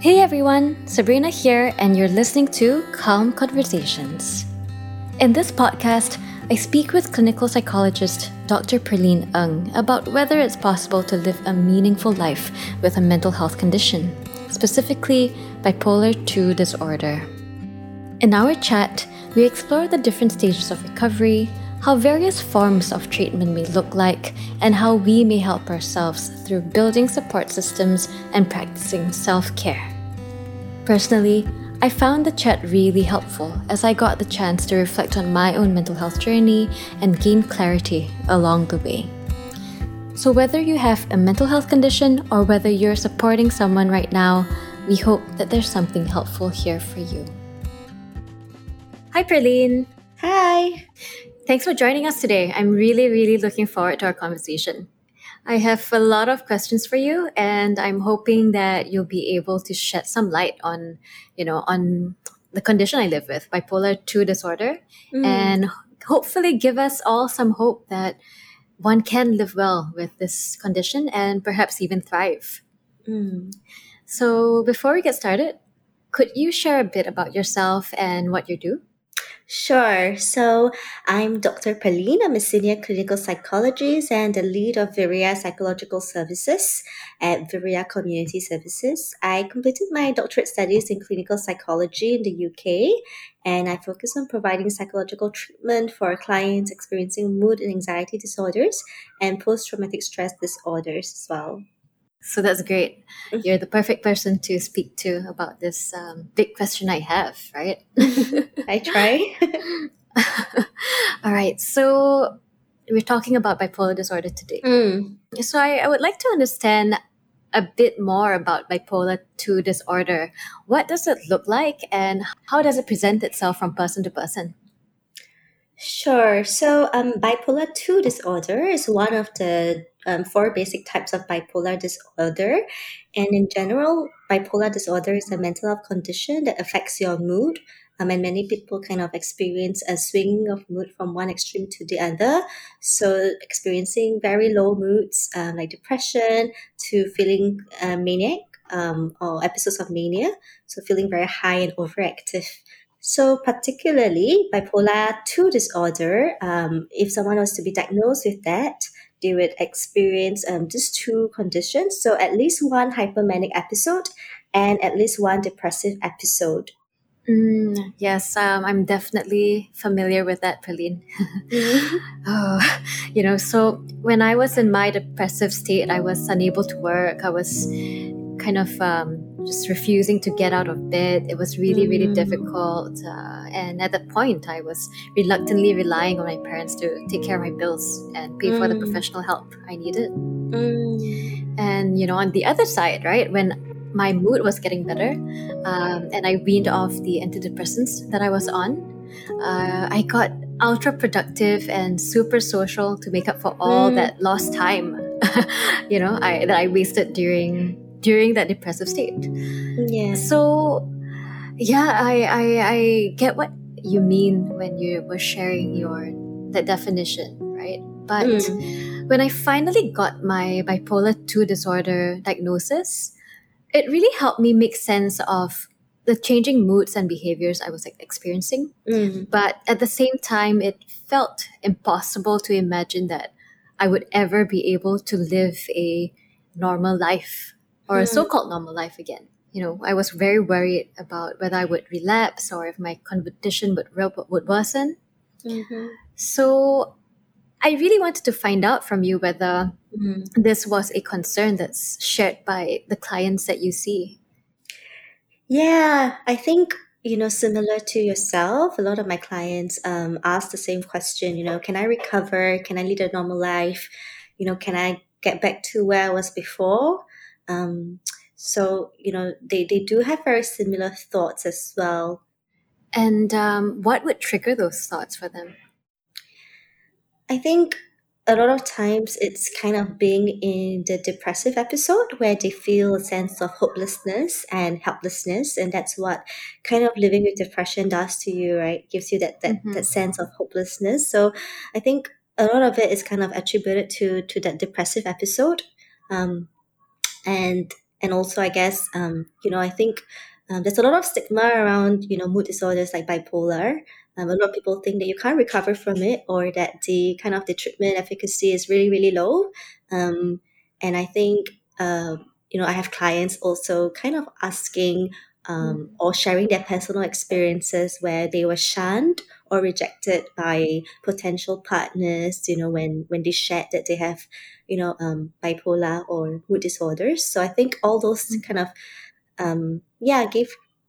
Hey everyone, Sabrina here, and you're listening to Calm Conversations. In this podcast, I speak with clinical psychologist Dr. Perlene Ung about whether it's possible to live a meaningful life with a mental health condition, specifically bipolar II disorder. In our chat, we explore the different stages of recovery, how various forms of treatment may look like, and how we may help ourselves through building support systems and practicing self-care. Personally, I found the chat really helpful as I got the chance to reflect on my own mental health journey and gain clarity along the way. So whether you have a mental health condition or whether you're supporting someone right now, we hope that there's something helpful here for you. Hi, Perlene. Hi. Thanks for joining us today. I'm really looking forward to our conversation. I have a lot of questions for you, and I'm hoping that you'll be able to shed some light on, on the condition I live with, bipolar II disorder, and hopefully give us all some hope that one can live well with this condition and perhaps even thrive. So before we get started, could you share a bit about yourself and what you do? Sure. So I'm Dr. Perlene. I'm a senior clinical psychologist and the lead of Viriya Psychological Services at Viriya Community Services. I completed my doctorate studies in clinical psychology in the UK, and I focus on providing psychological treatment for clients experiencing mood and anxiety disorders and post-traumatic stress disorders as well. So that's great. You're the perfect person to speak to about this big question I have, right? I try. All right. So we're talking about bipolar disorder today. So I would like to understand a bit more about bipolar II disorder. What does it look like and how does it present itself from person to person? Sure. So bipolar II disorder is one of the four basic types of bipolar disorder. And in general, bipolar disorder is a mental health condition that affects your mood. And many people kind of experience a swinging of mood from one extreme to the other. So experiencing very low moods like depression to feeling maniac or episodes of mania. So feeling very high and overactive. So particularly bipolar II disorder, if someone was to be diagnosed with that, they would experience these two conditions. So at least one hypomanic episode and at least one depressive episode. Yes, I'm definitely familiar with that, Perlene. So when I was in my depressive state, I was unable to work. I was kind of just refusing to get out of bed. It was really difficult. And at that point, I was reluctantly relying on my parents to take care of my bills and pay for the professional help I needed. And, on the other side, right, when my mood was getting better and I weaned off the antidepressants that I was on, I got ultra productive and super social to make up for all that lost time, that I wasted during that depressive state. Yeah. So, I get what you mean when you were sharing that definition, right? But when I finally got my bipolar II disorder diagnosis, it really helped me make sense of the changing moods and behaviors I was experiencing. But at the same time, it felt impossible to imagine that I would ever be able to live a normal life, or a so-called normal life again. I was very worried about whether I would relapse or if my condition would worsen. So I really wanted to find out from you whether this was a concern that's shared by the clients that you see. Yeah, I think, similar to yourself, a lot of my clients ask the same question, can I recover? Can I lead a normal life? Can I get back to where I was before? So, they do have very similar thoughts as well. And what would trigger those thoughts for them? I think a lot of times it's kind of being in the depressive episode where they feel a sense of hopelessness and helplessness. And that's what kind of living with depression does to you, right? Gives you that sense of hopelessness. So I think a lot of it is kind of attributed to that depressive episode. And And also, I guess, I think there's a lot of stigma around, mood disorders like bipolar. A lot of people think that you can't recover from it, or that the treatment efficacy is really, really low. And I think, I have clients also kind of asking or sharing their personal experiences where they were shunned or rejected by potential partners, when they shared that they have, bipolar or mood disorders. So I think all those kind of,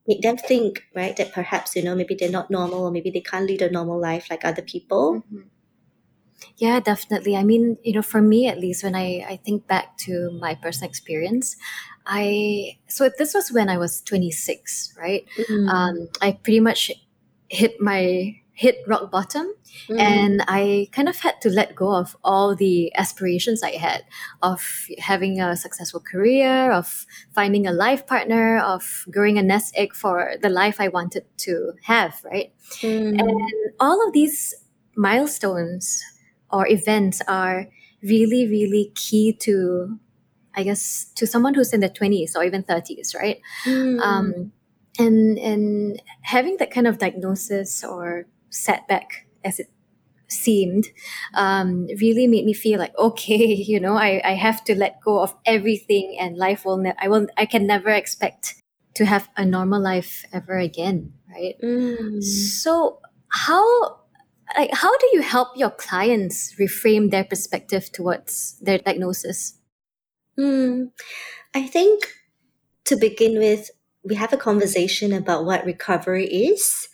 make them think, right, that perhaps, maybe they're not normal, or maybe they can't lead a normal life like other people. Mm-hmm. Yeah, definitely. I mean, for me at least, when I think back to my personal experience, so this was when I was 26, right? Mm-hmm. I pretty much hit rock bottom, and I kind of had to let go of all the aspirations I had of having a successful career, of finding a life partner, of growing a nest egg for the life I wanted to have, right? And all of these milestones or events are really, really key to, I guess, to someone who's in their 20s or even 30s, right? And having that kind of diagnosis or setback, as it seemed, really made me feel like, okay, I have to let go of everything, and life I can never expect to have a normal life ever again, right? So how do you help your clients reframe their perspective towards their diagnosis? I think to begin with, we have a conversation about what recovery is.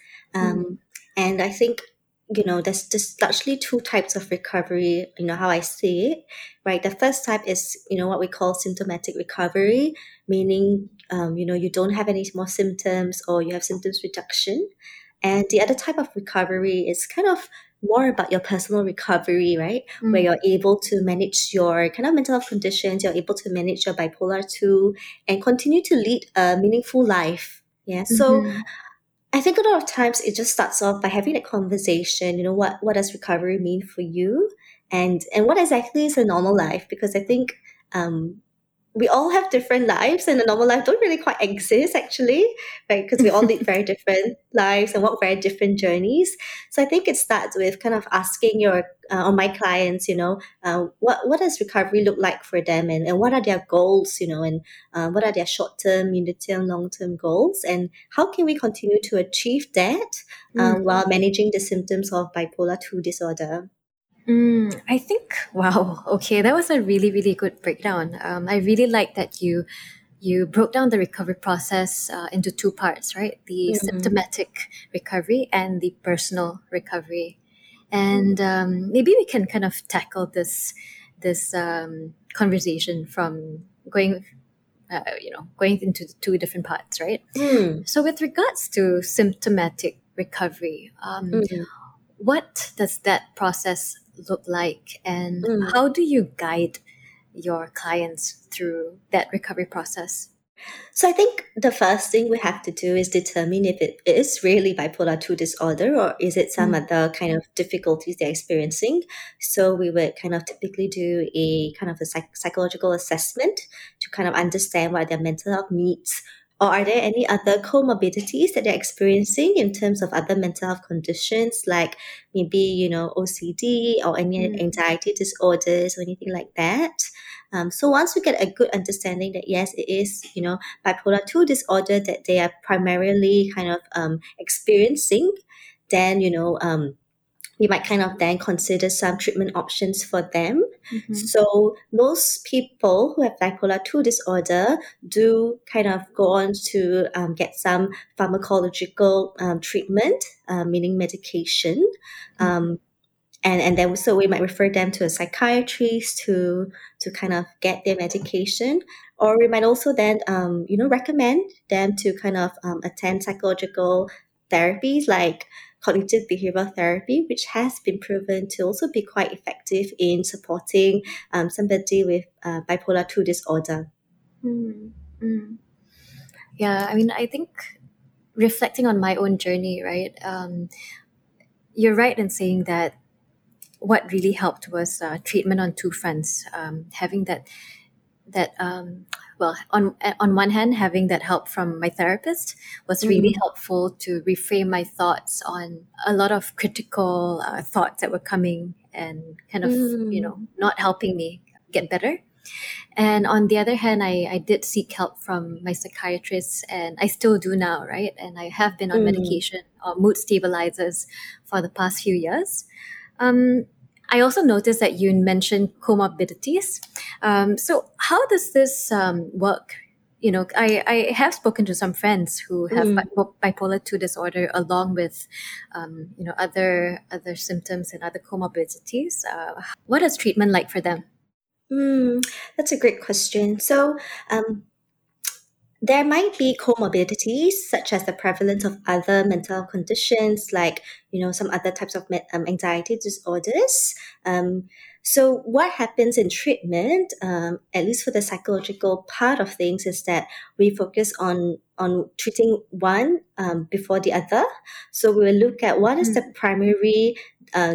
And I think, there's just largely two types of recovery, how I see it, right? The first type is, what we call symptomatic recovery, meaning, you don't have any more symptoms, or you have symptoms reduction. And the other type of recovery is kind of more about your personal recovery, right? Where you're able to manage your kind of mental health conditions, you're able to manage your bipolar II and continue to lead a meaningful life. Yeah. Mm-hmm. So I think a lot of times it just starts off by having a conversation, what does recovery mean for you? And what exactly is a normal life? Because I think we all have different lives, and a normal life don't really quite exist actually, right? Because we all lead very different lives and walk very different journeys. So I think it starts with kind of asking my clients, what does recovery look like for them, and what are their goals, and what are their short-term, medium-term, long-term goals, and how can we continue to achieve that while managing the symptoms of bipolar II disorder? I think, wow, okay, that was a really, really good breakdown. I really like that you broke down the recovery process into two parts, right? The symptomatic recovery and the personal recovery. And maybe we can kind of tackle this conversation from going into the two different parts, right? So with regards to symptomatic recovery, what does that process look like, and how do you guide your clients through that recovery process? So I think the first thing we have to do is determine if it is really bipolar II disorder, or is it some other kind of difficulties they're experiencing. So we would kind of typically do a kind of a psychological assessment to kind of understand what their mental health needs, or are there any other comorbidities that they're experiencing in terms of other mental health conditions, like maybe, OCD or any anxiety disorders or anything like that. So once we get a good understanding that, yes, it is, bipolar II disorder that they are primarily kind of experiencing, then, we might kind of then consider some treatment options for them. So most people who have bipolar II disorder do kind of go on to get some pharmacological treatment, meaning medication. And then so we might refer them to a psychiatrist to kind of get their medication. Or we might also then, recommend them to kind of attend psychological therapies like cognitive behavioural therapy, which has been proven to also be quite effective in supporting somebody with bipolar II disorder. Yeah, I mean, I think reflecting on my own journey, right? You're right in saying that what really helped was treatment on two fronts, having that well, on one hand, having that help from my therapist was really helpful to reframe my thoughts on a lot of critical thoughts that were coming and kind of, you know, not helping me get better. And on the other hand, I did seek help from my psychiatrist, and I still do now, right? And I have been on medication or mood stabilizers for the past few years. I also noticed that you mentioned comorbidities. So how does this work? You know, I have spoken to some friends who have bipolar II disorder along with, you know, other symptoms and other comorbidities. What is treatment like for them? That's a great question. So there might be comorbidities such as the prevalence of other mental conditions like, you know, some other types of anxiety disorders. So what happens in treatment, at least for the psychological part of things, is that we focus on treating one before the other. So we will look at what is the primary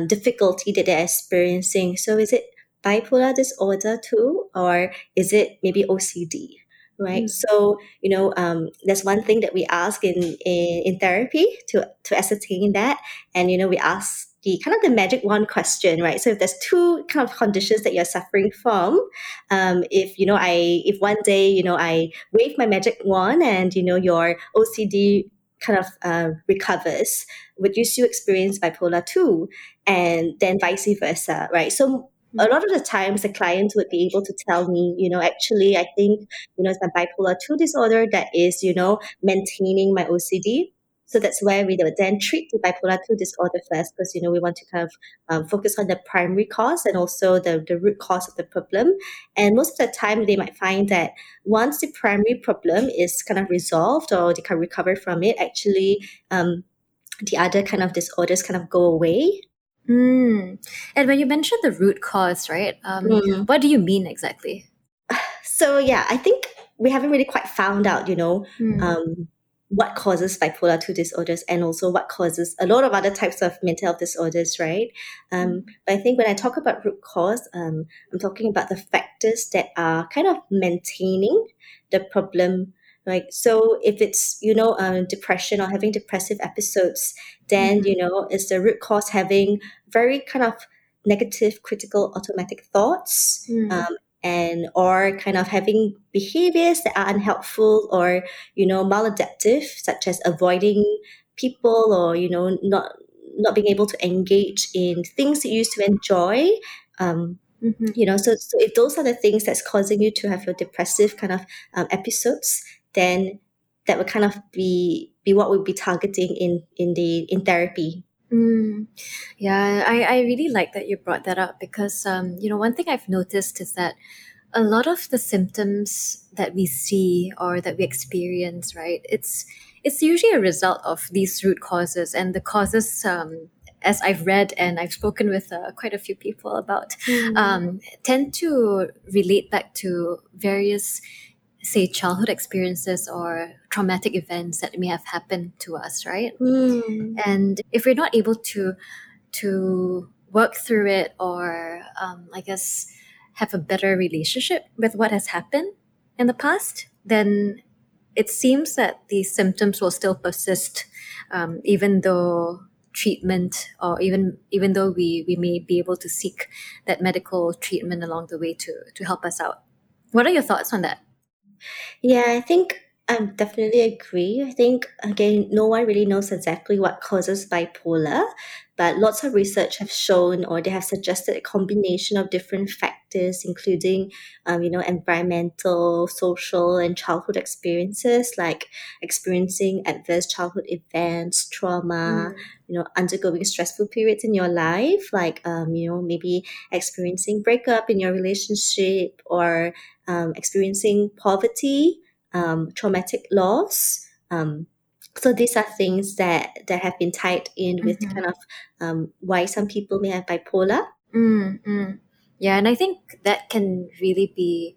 difficulty that they're experiencing. So is it bipolar disorder too, or is it maybe OCD, right? So, you know, that's one thing that we ask in therapy to ascertain that. And, you know, we ask the kind of the magic wand question, right? So if there's two kind of conditions that you're suffering from, if, you know, if one day, you know, I wave my magic wand and, you know, your OCD kind of recovers, would you still experience bipolar too? And then vice versa, right? So a lot of the times the clients would be able to tell me, you know, actually, I think, you know, it's my bipolar II disorder that is, you know, maintaining my OCD. So that's where we would then treat the bipolar II disorder first, because, you know, we want to kind of focus on the primary cause and also the root cause of the problem. And most of the time, they might find that once the primary problem is kind of resolved or they can recover from it, actually, the other kind of disorders kind of go away. And when you mentioned the root cause, right, what do you mean exactly? So, yeah, I think we haven't really quite found out, you know, what causes bipolar II disorders and also what causes a lot of other types of mental health disorders, right? But I think when I talk about root cause, I'm talking about the factors that are kind of maintaining the problem. Like, so if it's, you know, depression or having depressive episodes, then, you know, is the root cause having very kind of negative, critical, automatic thoughts, and or kind of having behaviors that are unhelpful or, you know, maladaptive, such as avoiding people or, you know, not being able to engage in things that you used to enjoy. You know, so if those are the things that's causing you to have your depressive kind of episodes, then that would kind of be what we'd be targeting in therapy. Yeah, I really like that you brought that up because, you know, one thing I've noticed is that a lot of the symptoms that we see or that we experience, right, it's usually a result of these root causes, and the causes, as I've read and I've spoken with quite a few people about, tend to relate back to various, say, childhood experiences or traumatic events that may have happened to us, right? And if we're not able to work through it or, I guess, have a better relationship with what has happened in the past, then it seems that the symptoms will still persist, even though treatment or even though we may be able to seek that medical treatment along the way to help us out. What are your thoughts on that? Yeah, I think I definitely agree. I think, again, no one really knows exactly what causes bipolar, but lots of research have shown or they have suggested a combination of different factors, including, you know, environmental, social, and childhood experiences, like experiencing adverse childhood events, trauma, you know, undergoing stressful periods in your life, like, you know, maybe experiencing breakup in your relationship or experiencing poverty, traumatic loss. So these are things that have been tied in with kind of why some people may have bipolar. Yeah, and I think that can really be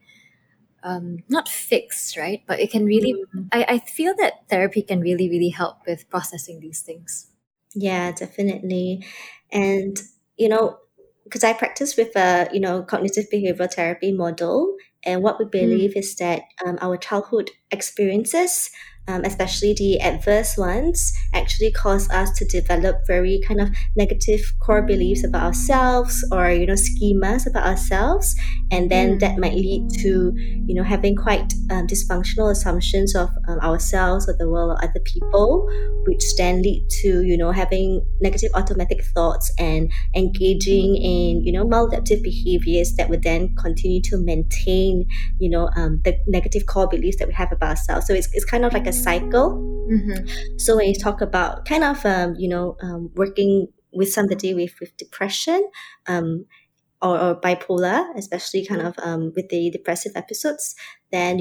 not fixed, right? But it can really, I feel that therapy can really, really help with processing these things. Yeah, definitely. And, you know, because I practice with a, you know, cognitive behavioural therapy model. And what we believe is that our childhood experiences, especially the adverse ones, actually cause us to develop very kind of negative core beliefs about ourselves, or, you know, schemas about ourselves. And then that might lead to, you know, having quite dysfunctional assumptions of ourselves or the world or other people, which then lead to, you know, having negative automatic thoughts and engaging in, you know, maladaptive behaviors that would then continue to maintain, you know, the negative core beliefs that we have about ourselves. So it's kind of like a cycle. So when you talk about kind of working with somebody with depression or bipolar, especially kind of with the depressive episodes, then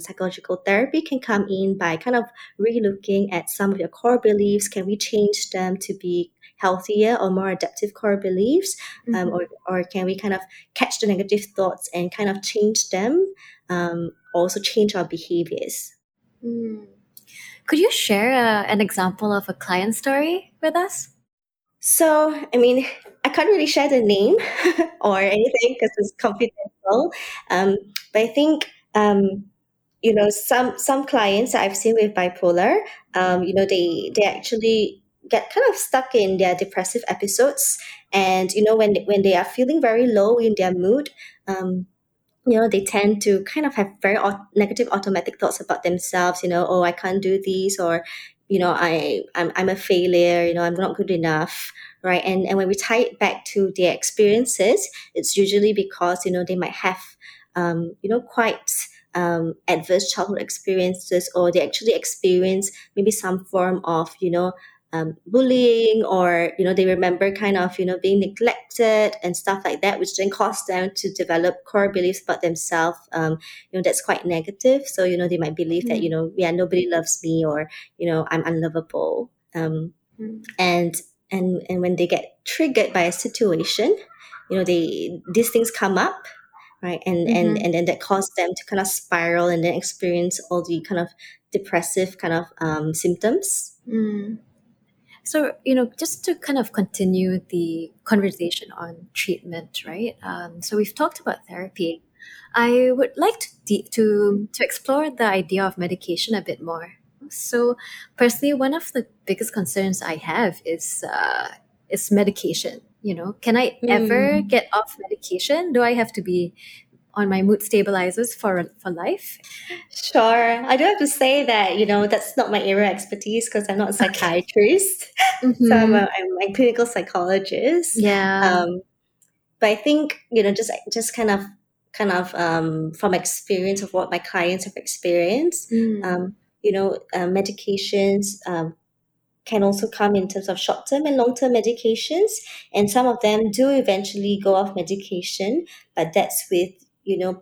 psychological therapy can come in by kind of re-looking at some of your core beliefs. Can we change them to be healthier or more adaptive core beliefs? Or can we kind of catch the negative thoughts and kind of change them, also change our behaviors? Could you share an example of a client story with us? So, I mean, I can't really share the name or anything because it's confidential. But I think, some clients that I've seen with bipolar, they actually get kind of stuck in their depressive episodes. And, when they are feeling very low in their mood, they tend to kind of have very negative automatic thoughts about themselves, oh, I can't do this, or, I'm a failure, I'm not good enough, right? And when we tie it back to their experiences, it's usually because, they might have, quite adverse childhood experiences, or they actually experience maybe some form of, bullying, or they remember kind of being neglected and stuff like that, which then caused them to develop core beliefs about themselves that's quite negative. So they might believe that nobody loves me, or I'm unlovable. And when they get triggered by a situation, these things come up, right? And then that caused them to kind of spiral and then experience all the kind of depressive kind of symptoms. So, just to kind of continue the conversation on treatment, right? So we've talked about therapy. I would like to explore the idea of medication a bit more. So personally, one of the biggest concerns I have is medication. Can I ever get off medication? Do I have to be on my mood stabilizers for life? Sure. I do have to say that, that's not my area of expertise because I'm not a psychiatrist. So I'm a clinical psychologist. Yeah. But I think, just kind of from experience of what my clients have experienced, medications can also come in terms of short-term and long-term medications. And some of them do eventually go off medication, but that's with,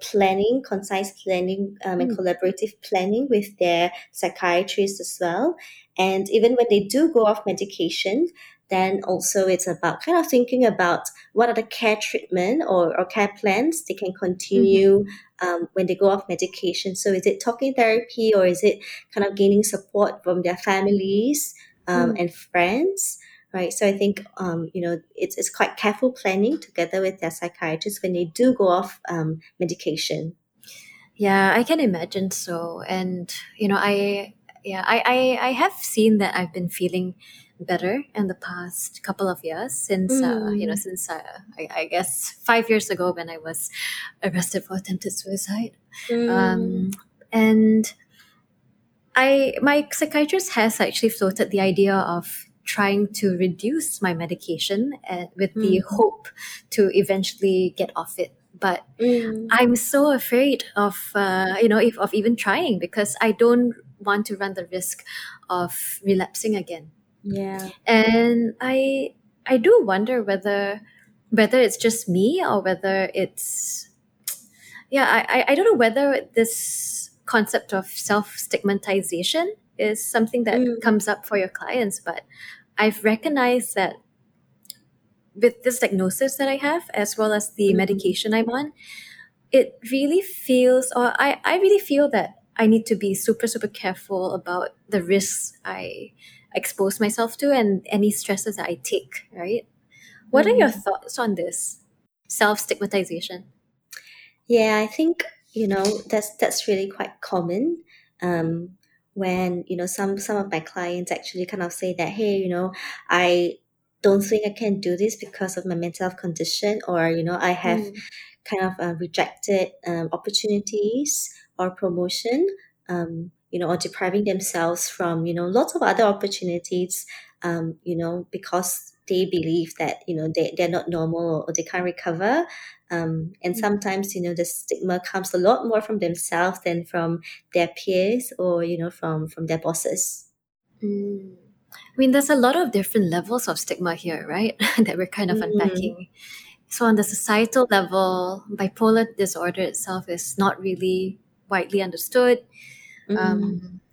planning, concise planning, and collaborative planning with their psychiatrist as well. And even when they do go off medication, then also it's about kind of thinking about what are the care treatment or care plans they can continue when they go off medication. So is it talking therapy, or is it kind of gaining support from their families and friends? Right. So I think, it's quite careful planning together with their psychiatrist when they do go off medication. Yeah, I can imagine so. And, I have seen that I've been feeling better in the past couple of years since I guess 5 years ago when I was arrested for attempted suicide. And my psychiatrist has actually floated the idea of trying to reduce my medication with the hope to eventually get off it. But I'm so afraid of even trying, because I don't want to run the risk of relapsing again. Yeah. And I do wonder whether it's just me, or whether it's, I don't know whether this concept of self-stigmatization is something that comes up for your clients, but I've recognized that with this diagnosis that I have, as well as the medication I'm on, it really feels, or I really feel that I need to be super, super careful about the risks I expose myself to and any stresses that I take, right? What are your thoughts on this self-stigmatization? Yeah, I think you know, that's really quite common. When, you know, some of my clients actually kind of say that, hey, you know, I don't think I can do this because of my mental health condition, or, you know, I have kind of rejected opportunities or promotion, you know, or depriving themselves from, you know, lots of other opportunities, you know, because they believe that, you know, they're not normal or they can't recover. And sometimes, you know, the stigma comes a lot more from themselves than from their peers or, you know, from their bosses. Mm. I mean, there's a lot of different levels of stigma here, right? that we're kind of unpacking. So on the societal level, bipolar disorder itself is not really widely understood.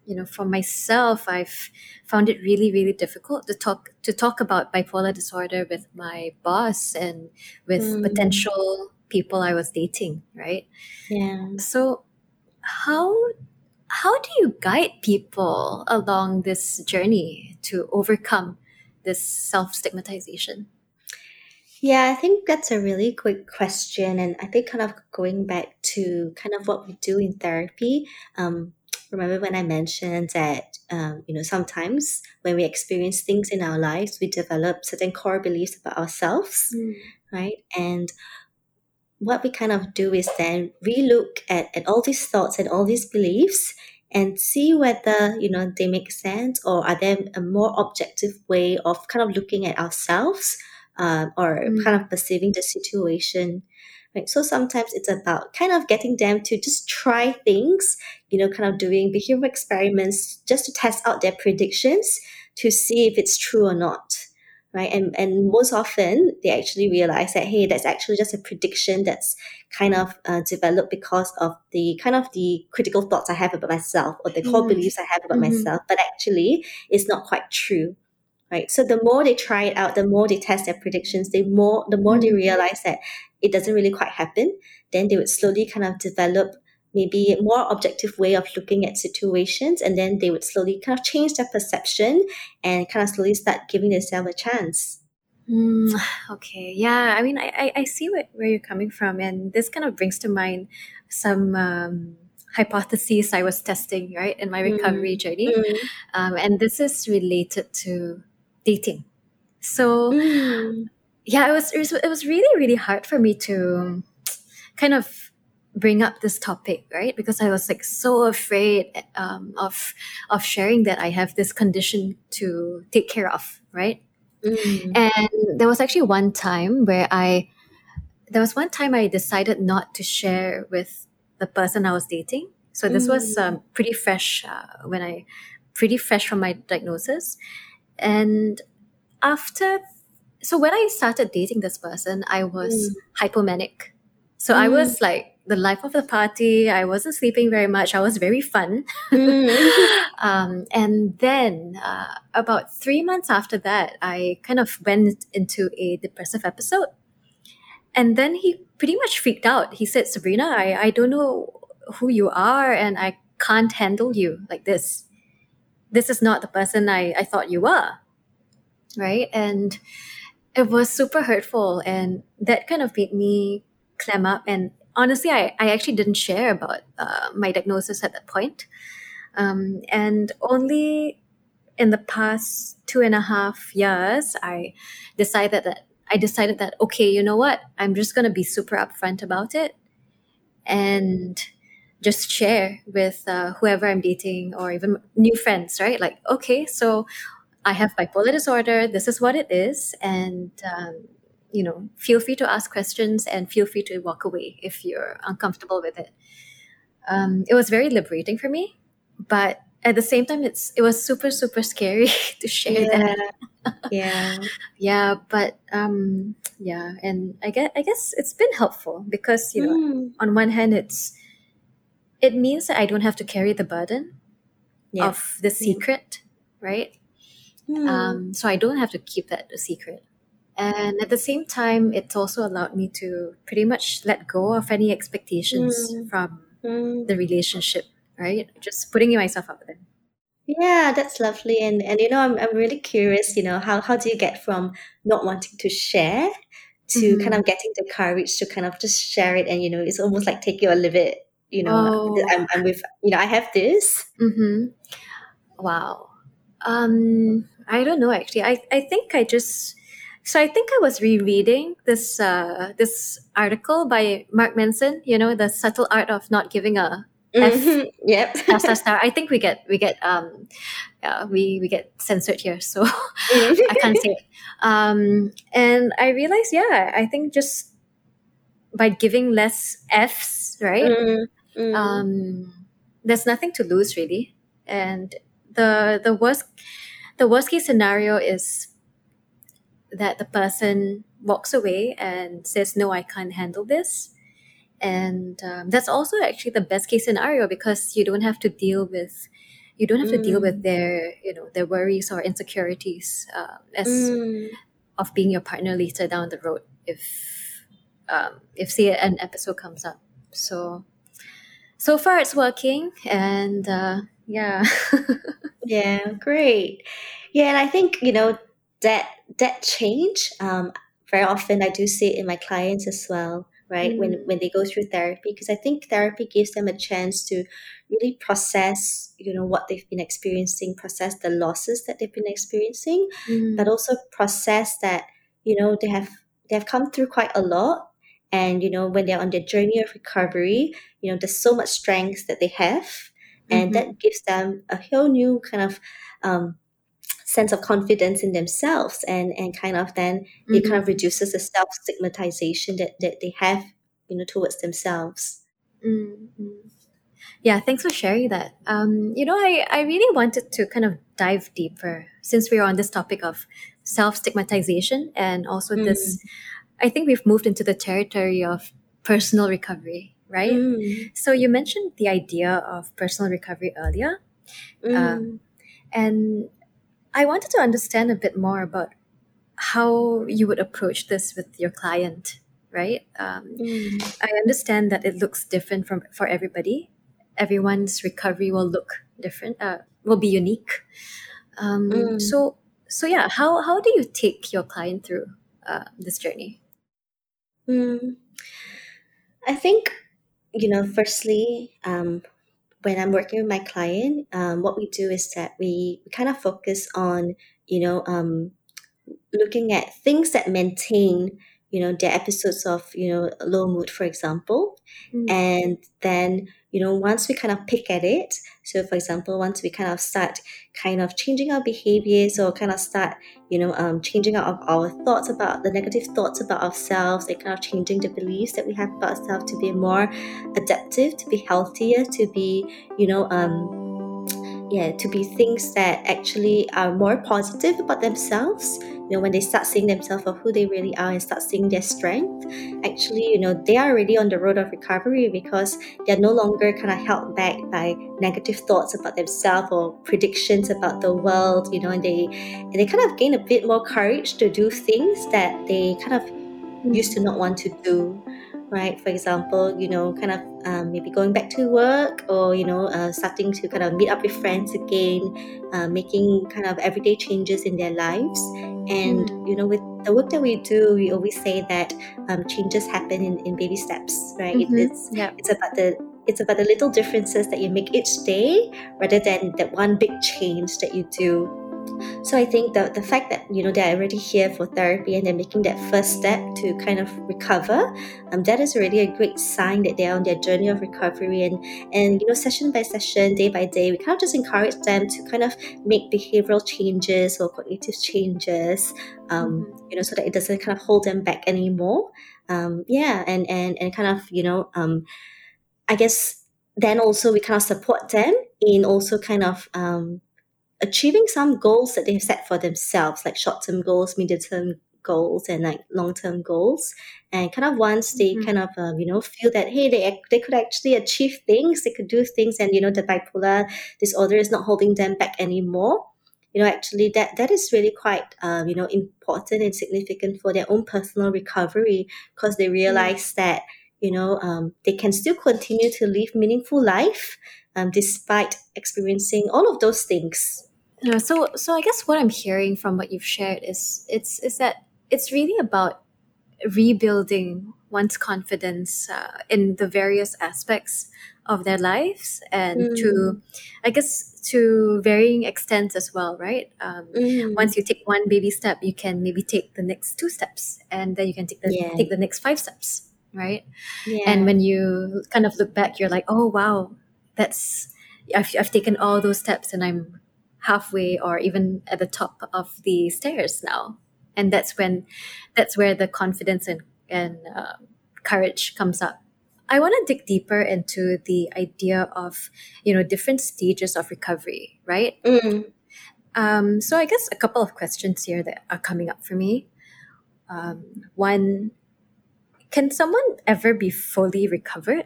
You know, for myself, I've found it really, really difficult to talk about bipolar disorder with my boss and with potential people I was dating, right? Yeah. So how do you guide people along this journey to overcome this self-stigmatization? Yeah, I think that's a really good question. And I think kind of going back to kind of what we do in therapy, remember when I mentioned that, you know, sometimes when we experience things in our lives, we develop certain core beliefs about ourselves, right? And what we kind of do is then relook at all these thoughts and all these beliefs and see whether, you know, they make sense, or are there a more objective way of kind of looking at ourselves or kind of perceiving the situation. Right. So sometimes it's about kind of getting them to just try things, you know, kind of doing behavioral experiments just to test out their predictions to see if it's true or not, right? And most often they actually realize that, hey, that's actually just a prediction that's kind of developed because of the kind of the critical thoughts I have about myself or the core beliefs I have about myself, but actually it's not quite true. Right. So the more they try it out, the more they test their predictions, the more they realize that it doesn't really quite happen, then they would slowly kind of develop maybe a more objective way of looking at situations, and then they would slowly kind of change their perception and kind of slowly start giving themselves a chance. Okay. Yeah. I mean, I see where you're coming from, and this kind of brings to mind some hypotheses I was testing, right, in my recovery journey. And this is related to dating. So yeah, it was really, really hard for me to kind of bring up this topic, right? Because I was like so afraid of sharing that I have this condition to take care of, right? And there was actually one time where I decided not to share with the person I was dating. So this was pretty fresh from my diagnosis. And So when I started dating this person, I was hypomanic. So I was like the life of the party. I wasn't sleeping very much. I was very fun. And then about 3 months after that, I kind of went into a depressive episode. And then he pretty much freaked out. He said, Sabrina, I don't know who you are and I can't handle you like this. This is not the person I thought you were, right? And it was super hurtful, and that kind of made me clam up. And honestly, I actually didn't share about my diagnosis at that point. And only in the past 2.5 years, I decided that, okay, you know what? I'm just going to be super upfront about it and just share with whoever I'm dating or even new friends, right? Like, okay, so I have bipolar disorder. This is what it is. And, you know, feel free to ask questions and feel free to walk away if you're uncomfortable with it. It was very liberating for me, but at the same time, it was super, super scary to share that. Yeah. Yeah. But yeah. And I guess it's been helpful because, you know, on one hand, it means that I don't have to carry the burden of the secret, right? So I don't have to keep that a secret. And at the same time, it's also allowed me to pretty much let go of any expectations from the relationship, right? Just putting myself out there. Yeah, that's lovely. And you know, I'm really curious, you know, how do you get from not wanting to share to kind of getting the courage to kind of just share it, and, you know, it's almost like take it or leave it, you know, I'm with, you know, I have this. Mm-hmm. Wow. I don't know, actually. I think I was rereading this this article by Mark Manson, you know, The Subtle Art of Not Giving a F. Mm-hmm. Yep. Star. I think we get censored here, so I can't say it. And I realized, I think just by giving less Fs, right? Mm-hmm. There's nothing to lose, really. And the worst case scenario is that the person walks away and says, no, I can't handle this. And that's also actually the best case scenario, because you don't have to deal with their, you know, their worries or insecurities of being your partner later down the road if say an episode comes up. So far it's working, and yeah, great. Yeah, and I think, you know, that change, very often I do see it in my clients as well, right? Mm. When they go through therapy, because I think therapy gives them a chance to really process, you know, what they've been experiencing, process the losses that they've been experiencing, but also process that, you know, they have come through quite a lot. And, you know, when they're on their journey of recovery, you know, there's so much strength that they have. And that gives them a whole new kind of sense of confidence in themselves, and kind of then it kind of reduces the self-stigmatization that they have, you know, towards themselves. Mm-hmm. Yeah, thanks for sharing that. You know, I really wanted to kind of dive deeper since we are on this topic of self-stigmatization, and also this, I think we've moved into the territory of personal recovery. Right? Mm. So you mentioned the idea of personal recovery earlier. And I wanted to understand a bit more about how you would approach this with your client, right? I understand that it looks different for everybody. Everyone's recovery will look different, will be unique. So yeah, how do you take your client through this journey? I think, you know, firstly, when I'm working with my client, what we do is that we kind of focus on, you know, looking at things that maintain, you know, their episodes of, you know, low mood, for example. And then, you know, once we kind of pick at it, so for example, once we kind of start kind of changing our behaviors, or kind of start, you know, changing our thoughts about the negative thoughts about ourselves, and kind of changing the beliefs that we have about ourselves to be more adaptive, to be healthier, to be, you know, to be things that actually are more positive about themselves. You know, when they start seeing themselves for who they really are and start seeing their strength, actually, you know, they are already on the road of recovery, because they're no longer kind of held back by negative thoughts about themselves or predictions about the world, you know, and they kind of gain a bit more courage to do things that they kind of used to not want to do. Right, for example, you know, kind of maybe going back to work, or, you know, starting to kind of meet up with friends again, making kind of everyday changes in their lives. And, you know, with the work that we do, we always say that changes happen in baby steps, right? Mm-hmm. It's about the little differences that you make each day, rather than that one big change that you do. So I think the fact that, you know, they're already here for therapy and they're making that first step to kind of recover, that is already a great sign that they're on their journey of recovery. And you know, session by session, day by day, we kind of just encourage them to kind of make behavioral changes or cognitive changes, you know, so that it doesn't kind of hold them back anymore. And kind of, you know, I guess then also we kind of support them in also kind of achieving some goals that they've set for themselves, like short-term goals, medium-term goals, and like long-term goals. And kind of once they kind of, you know, feel that, hey, they could actually achieve things, they could do things, and, you know, the bipolar disorder is not holding them back anymore. You know, actually, that is really quite, you know, important and significant for their own personal recovery, because they realize that, you know, they can still continue to live meaningful life, despite experiencing all of those things. Yeah, so I guess what I'm hearing from what you've shared is it's that it's really about rebuilding one's confidence in the various aspects of their lives, and to, I guess, to varying extents as well, right? Once you take one baby step, you can maybe take the next 2 steps, and then you can take the next 5 steps, right? Yeah. And when you kind of look back, you're like, oh wow, that's I've taken all those steps, and I'm halfway or even at the top of the stairs now. And that's where the confidence and courage comes up. I want to dig deeper into the idea of, different stages of recovery, right? Mm. So I guess a couple of questions here that are coming up for me. One, can someone ever be fully recovered?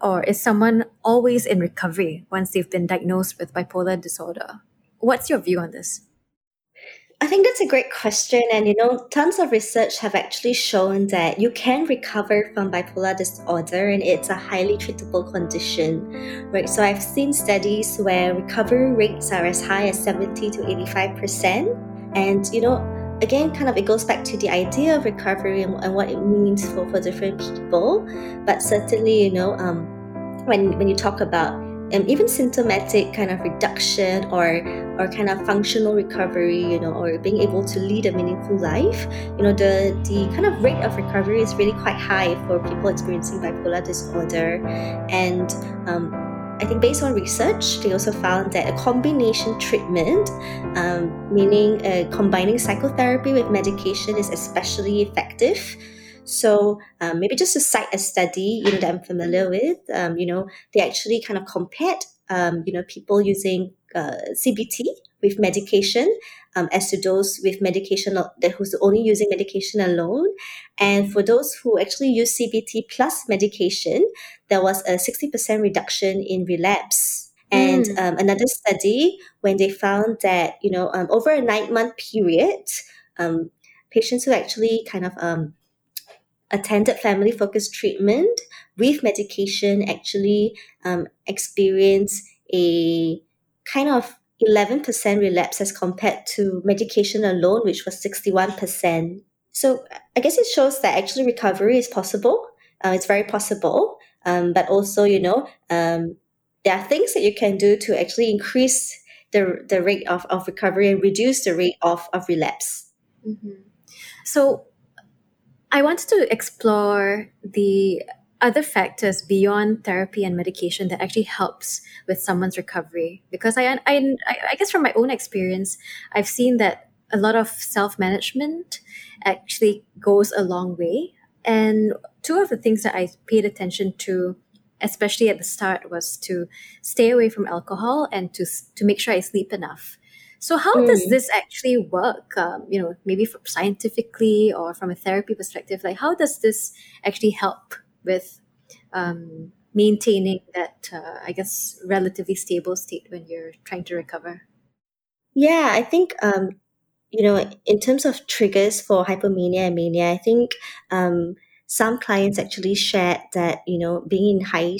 Or is someone always in recovery once they've been diagnosed with bipolar disorder? What's your view on this? I think that's a great question. And, tons of research have actually shown that you can recover from bipolar disorder, and it's a highly treatable condition, right? So I've seen studies where recovery rates are as high as 70 to 85%. And, again, kind of it goes back to the idea of recovery and what it means for different people. But certainly, when you talk about even symptomatic kind of reduction or kind of functional recovery, or being able to lead a meaningful life, the kind of rate of recovery is really quite high for people experiencing bipolar disorder. And I think based on research, they also found that a combination treatment, meaning combining psychotherapy with medication, is especially effective. So maybe just to cite a study that I'm familiar with, they actually kind of compared, people using CBT with medication as to those with medication who's only using medication alone. And for those who actually use CBT plus medication, there was a 60% reduction in relapse. And another study, when they found that, over a 9-month period, patients who actually kind of attended family-focused treatment with medication actually experienced a kind of 11% relapse as compared to medication alone, which was 61%. So I guess it shows that actually recovery is possible. It's very possible. But also, there are things that you can do to actually increase the rate of recovery and reduce the rate of relapse. Mm-hmm. So I wanted to explore the other factors beyond therapy and medication that actually helps with someone's recovery, because I guess from my own experience, I've seen that a lot of self-management actually goes a long way. And two of the things that I paid attention to, especially at the start, was to stay away from alcohol and to make sure I sleep enough. So how does this actually work? Maybe from scientifically or from a therapy perspective, like how does this actually help with maintaining that, I guess, relatively stable state when you're trying to recover? Yeah, I think, in terms of triggers for hypomania and mania, I think some clients actually shared that, being in highly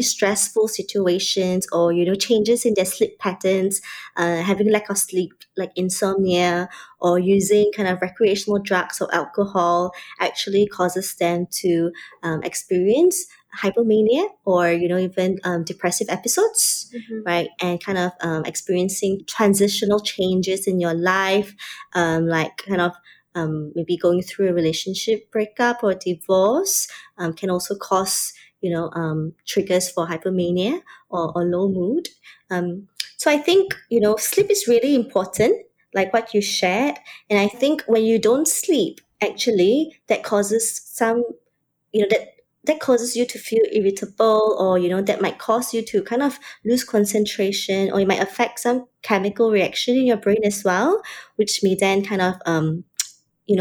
stressful situations or, changes in their sleep patterns, having lack of sleep, like insomnia, or using kind of recreational drugs or alcohol actually causes them to experience hypomania or, even depressive episodes, right? And kind of experiencing transitional changes in your life, like kind of maybe going through a relationship breakup or divorce can also cause, triggers for hypomania or low mood. So I think, sleep is really important, like what you shared. And I think when you don't sleep, actually, that causes some, that causes you to feel irritable, or, that might cause you to kind of lose concentration, or it might affect some chemical reaction in your brain as well, which may then kind of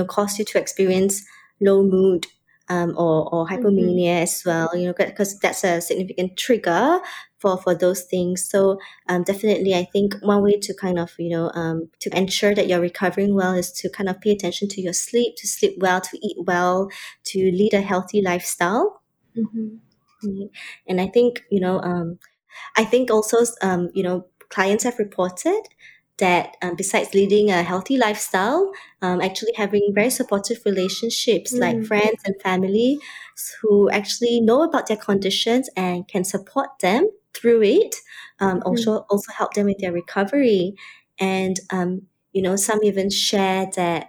cause you to experience low mood or hypomania as well, because that's a significant trigger for those things. So definitely, I think one way to kind of, to ensure that you're recovering well is to kind of pay attention to your sleep, to sleep well, to eat well, to lead a healthy lifestyle. And I think, I think also, clients have reported that besides leading a healthy lifestyle, actually having very supportive relationships like friends and family who actually know about their conditions and can support them through it, also help them with their recovery. And, some even share that,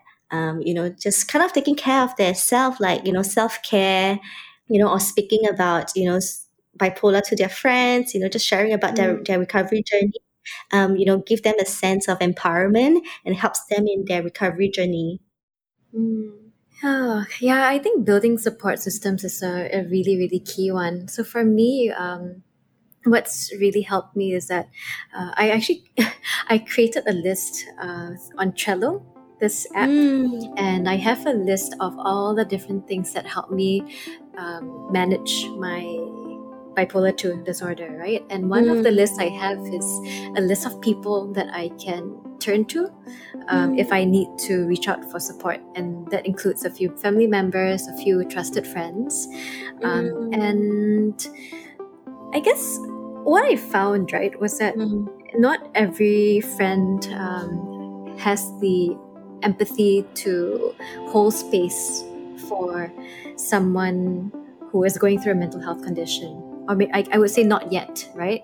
just kind of taking care of their self, like, self-care, or speaking about, bipolar to their friends, just sharing about their recovery journey, give them a sense of empowerment and helps them in their recovery journey. Oh, yeah, I think building support systems is a really, really key one. So for me, what's really helped me is that I created a list on Trello, this app, and I have a list of all the different things that help me manage my bipolar II disorder, right? And one of the lists I have is a list of people that I can turn to if I need to reach out for support. And that includes a few family members, a few trusted friends. And I guess what I found, right, was that not every friend has the empathy to hold space for someone who is going through a mental health condition. Or I would say not yet, right?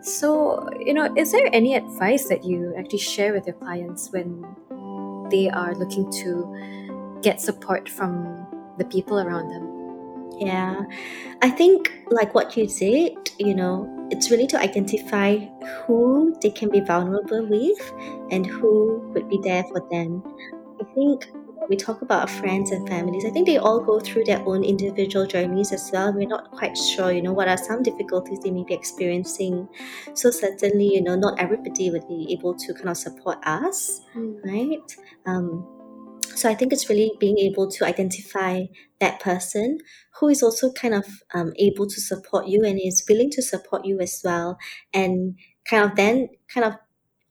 So, is there any advice that you actually share with your clients when they are looking to get support from the people around them? Yeah, I think like what you said, it's really to identify who they can be vulnerable with and who would be there for them. I think we talk about our friends and families. I think they all go through their own individual journeys as well. We're not quite sure, what are some difficulties they may be experiencing. So certainly, not everybody would be able to kind of support us, right? So I think it's really being able to identify that person who is also kind of able to support you and is willing to support you as well. And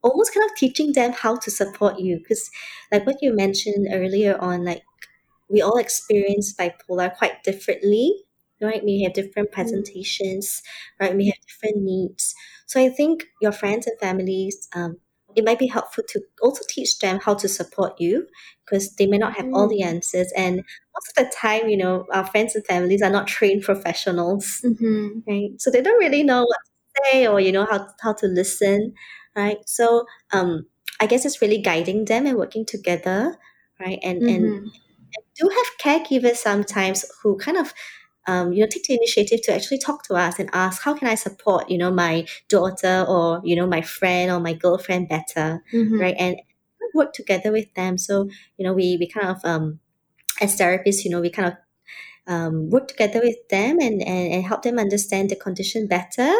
almost teaching them how to support you, because like what you mentioned earlier on, like we all experience bipolar quite differently, right? We have different presentations, right? We have different needs. So I think your friends and families, it might be helpful to also teach them how to support you, because they may not have all the answers. And most of the time, our friends and families are not trained professionals, right? So they don't really know what to say or, how to listen. Right. So I guess it's really guiding them and working together, right? And and do have caregivers sometimes who kind of take the initiative to actually talk to us and ask, how can I support, my daughter or, my friend or my girlfriend better? Right. And work together with them. So, we kind of as therapists, we kind of work together with them and help them understand the condition better,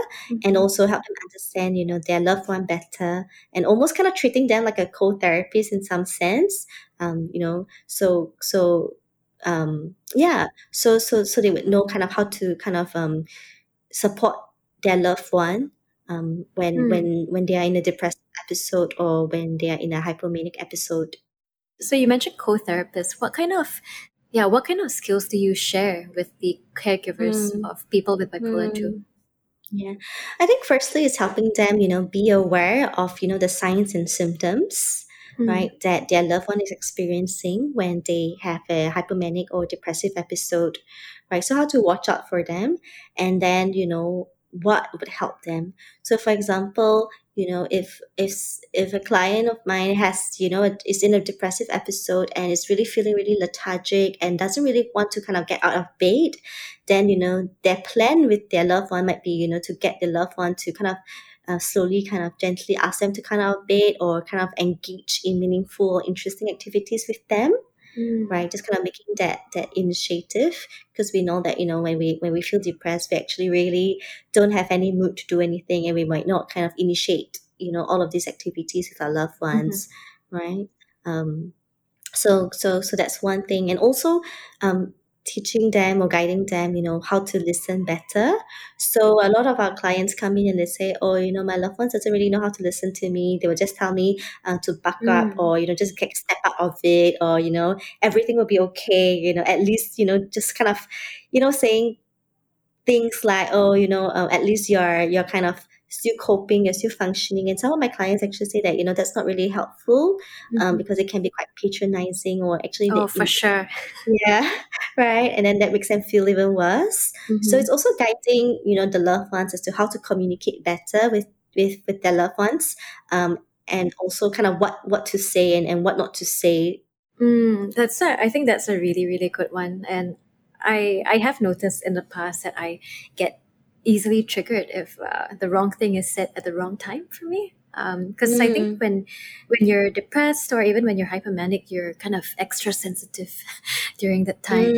and also help them understand, their loved one better, and almost kind of treating them like a co-therapist in some sense, so they would know kind of how to kind of support their loved one when they are in a depressive episode or when they are in a hypomanic episode. So you mentioned co-therapists. What kind of skills do you share with the caregivers of people with bipolar II? Yeah, I think firstly it's helping them, be aware of, the signs and symptoms, right, that their loved one is experiencing when they have a hypomanic or depressive episode, right? So how to watch out for them, and then, what would help them. So for example, if a client of mine has, is in a depressive episode and is really feeling really lethargic and doesn't really want to kind of get out of bed, then, their plan with their loved one might be, to get the loved one to kind of slowly, kind of gently ask them to come out of bed or kind of engage in meaningful, interesting activities with them. Right, just kind of making that initiative, because we know that when we feel depressed, we actually really don't have any mood to do anything, and we might not kind of initiate all of these activities with our loved ones, right? So that's one thing, and also teaching them or guiding them, how to listen better. So a lot of our clients come in and they say, oh, my loved ones doesn't really know how to listen to me. They will just tell me to buck up or, just step out of it, or, everything will be okay. At least, just kind of, saying things like, at least you're kind of still coping, you're still functioning. And some of my clients actually say that, you know, that's not really helpful because it can be quite patronizing or actually... Oh, for sure. Yeah, right. And then that makes them feel even worse. Mm-hmm. So it's also guiding, you know, the loved ones as to how to communicate better with their loved ones and also kind of what to say and what not to say. I think that's a really, really good one. And I have noticed in the past that I get easily triggered if the wrong thing is said at the wrong time for me. Because I think when you're depressed or even when you're hypomanic, you're kind of extra sensitive during that time.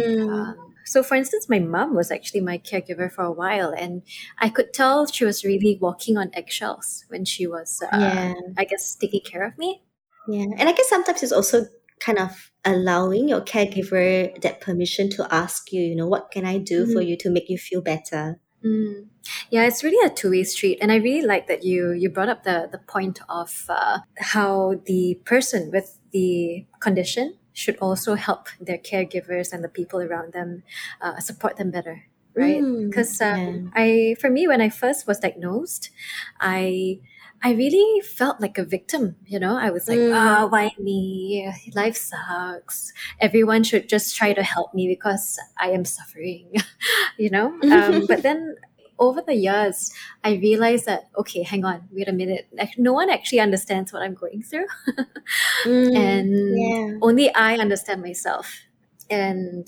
So for instance, my mom was actually my caregiver for a while, and I could tell she was really walking on eggshells when she was, I guess, taking care of me. Yeah, and I guess sometimes it's also kind of allowing your caregiver that permission to ask you, you know, what can I do for you to make you feel better? Yeah, it's really a two-way street. And I really like that you brought up the point of how the person with the condition should also help their caregivers and the people around them support them better, right? Because for me, when I first was diagnosed, I really felt like a victim, you know. I was like, why me? Life sucks. Everyone should just try to help me because I am suffering, you know. But then over the years, I realized that, okay, hang on, wait a minute. No one actually understands what I'm going through. Only I understand myself. And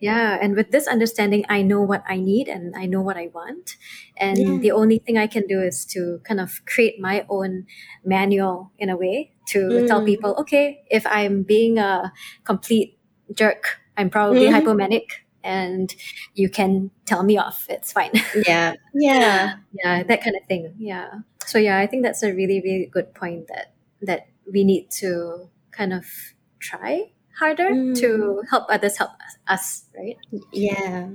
with this understanding, I know what I need and I know what I want. And the only thing I can do is to kind of create my own manual in a way to tell people, okay, if I'm being a complete jerk, I'm probably hypomanic and you can tell me off. It's fine. Yeah, that kind of thing. Yeah. So yeah, I think that's a really, really good point that we need to kind of try harder to help others help us, right? Yeah.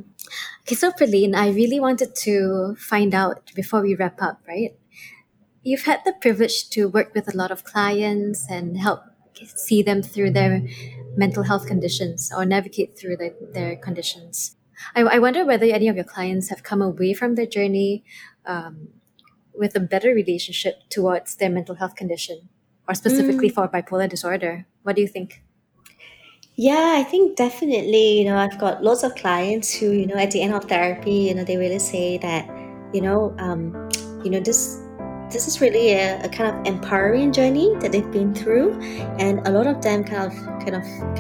Okay, so Perlene, I really wanted to find out before we wrap up, right? You've had the privilege to work with a lot of clients and help see them through their mental health conditions or navigate through their conditions. I wonder whether any of your clients have come away from their journey with a better relationship towards their mental health condition or specifically for bipolar disorder. What do you think? Yeah, I think definitely, you know, I've got lots of clients who, you know, at the end of therapy, you know, they really say that, you know, this is really a kind of empowering journey that they've been through. And a lot of them kind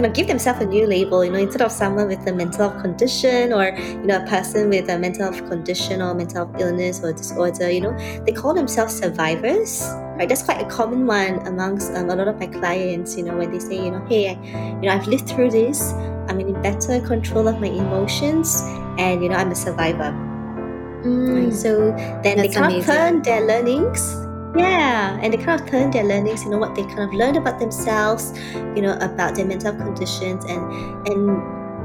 of give themselves a new label, you know, instead of someone with a mental health condition or, you know, a person with a mental health condition or mental health illness or disorder, you know, they call themselves survivors. Right, that's quite a common one amongst a lot of my clients, you know, when they say, you know, hey, I've lived through this, I'm in better control of my emotions, and, you know, I'm a survivor. Right? So then they kind of turn their learnings, you know, what they kind of learned about themselves, you know, about their mental conditions, and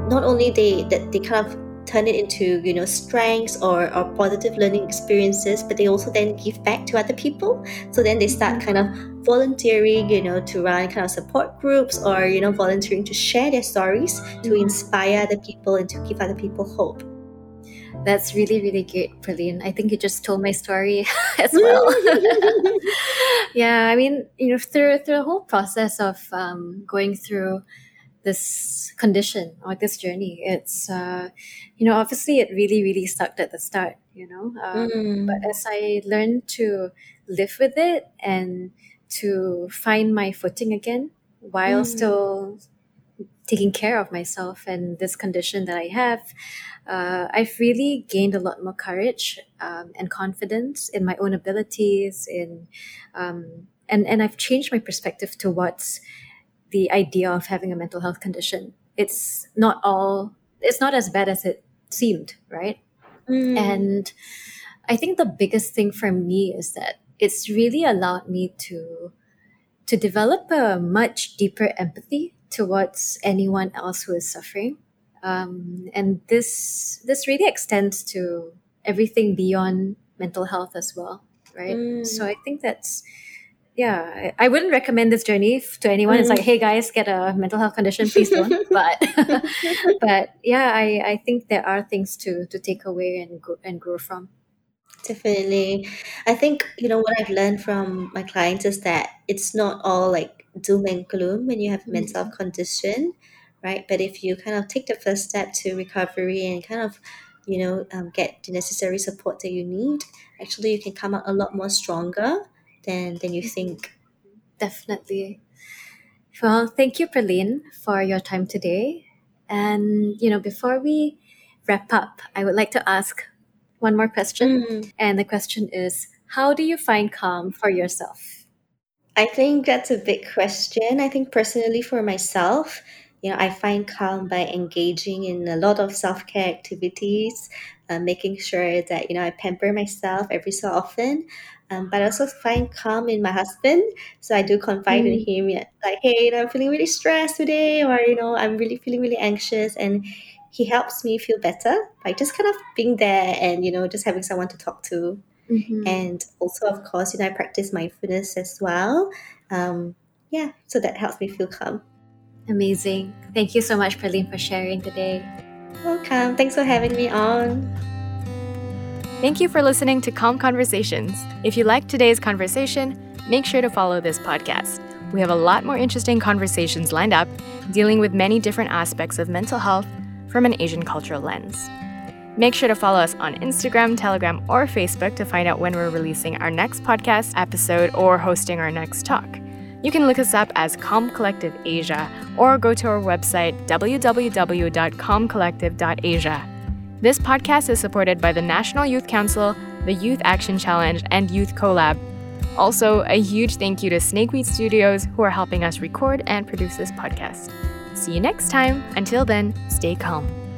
not only that they kind of turn it into, you know, strengths or positive learning experiences, but they also then give back to other people. So then they start kind of volunteering, you know, to run kind of support groups or, you know, volunteering to share their stories to inspire other people and to give other people hope. That's really, really great, Perlene. I think you just told my story as well. Yeah, I mean, you know, through the whole process of going through this condition or this journey, it's you know, obviously it really, really sucked at the start, you know, but as I learned to live with it and to find my footing again while still taking care of myself and this condition that I have, I've really gained a lot more courage and confidence in my own abilities, and I've changed my perspective towards the idea of having a mental health condition. It's not as bad as it seemed, right? And I think the biggest thing for me is that it's really allowed me to develop a much deeper empathy towards anyone else who is suffering. And this really extends to everything beyond mental health as well, right? So I think that's... Yeah, I wouldn't recommend this journey to anyone. It's like, hey guys, get a mental health condition, please don't. But yeah, I think there are things to take away and grow from. Definitely. I think, what I've learned from my clients is that it's not all like doom and gloom when you have mental Mhm. condition, right? But if you kind of take the first step to recovery and kind of, get the necessary support that you need, actually you can come out a lot more stronger than you think. Definitely. Well, thank you, Perlene, for your time today. And, before we wrap up, I would like to ask one more question. Mm. And the question is, how do you find calm for yourself? I think that's a big question. I think personally for myself, I find calm by engaging in a lot of self-care activities, making sure that, I pamper myself every so often. But I also find calm in my husband. So I do confide in him, like, hey, I'm feeling really stressed today, or, I'm really feeling really anxious. And he helps me feel better by just kind of being there and, just having someone to talk to. Mm-hmm. And also, of course, I practice mindfulness as well. So that helps me feel calm. Amazing. Thank you so much, Perlene, for sharing today. Welcome. Thanks for having me on. Thank you for listening to Calm Conversations. If you liked today's conversation, make sure to follow this podcast. We have a lot more interesting conversations lined up, dealing with many different aspects of mental health from an Asian cultural lens. Make sure to follow us on Instagram, Telegram, or Facebook to find out when we're releasing our next podcast episode or hosting our next talk. You can look us up as Calm Collective Asia or go to our website www.calmcollective.asia. This podcast is supported by the National Youth Council, the Youth Action Challenge, and Youth Collab. Also, a huge thank you to Snakeweed Studios who are helping us record and produce this podcast. See you next time. Until then, stay calm.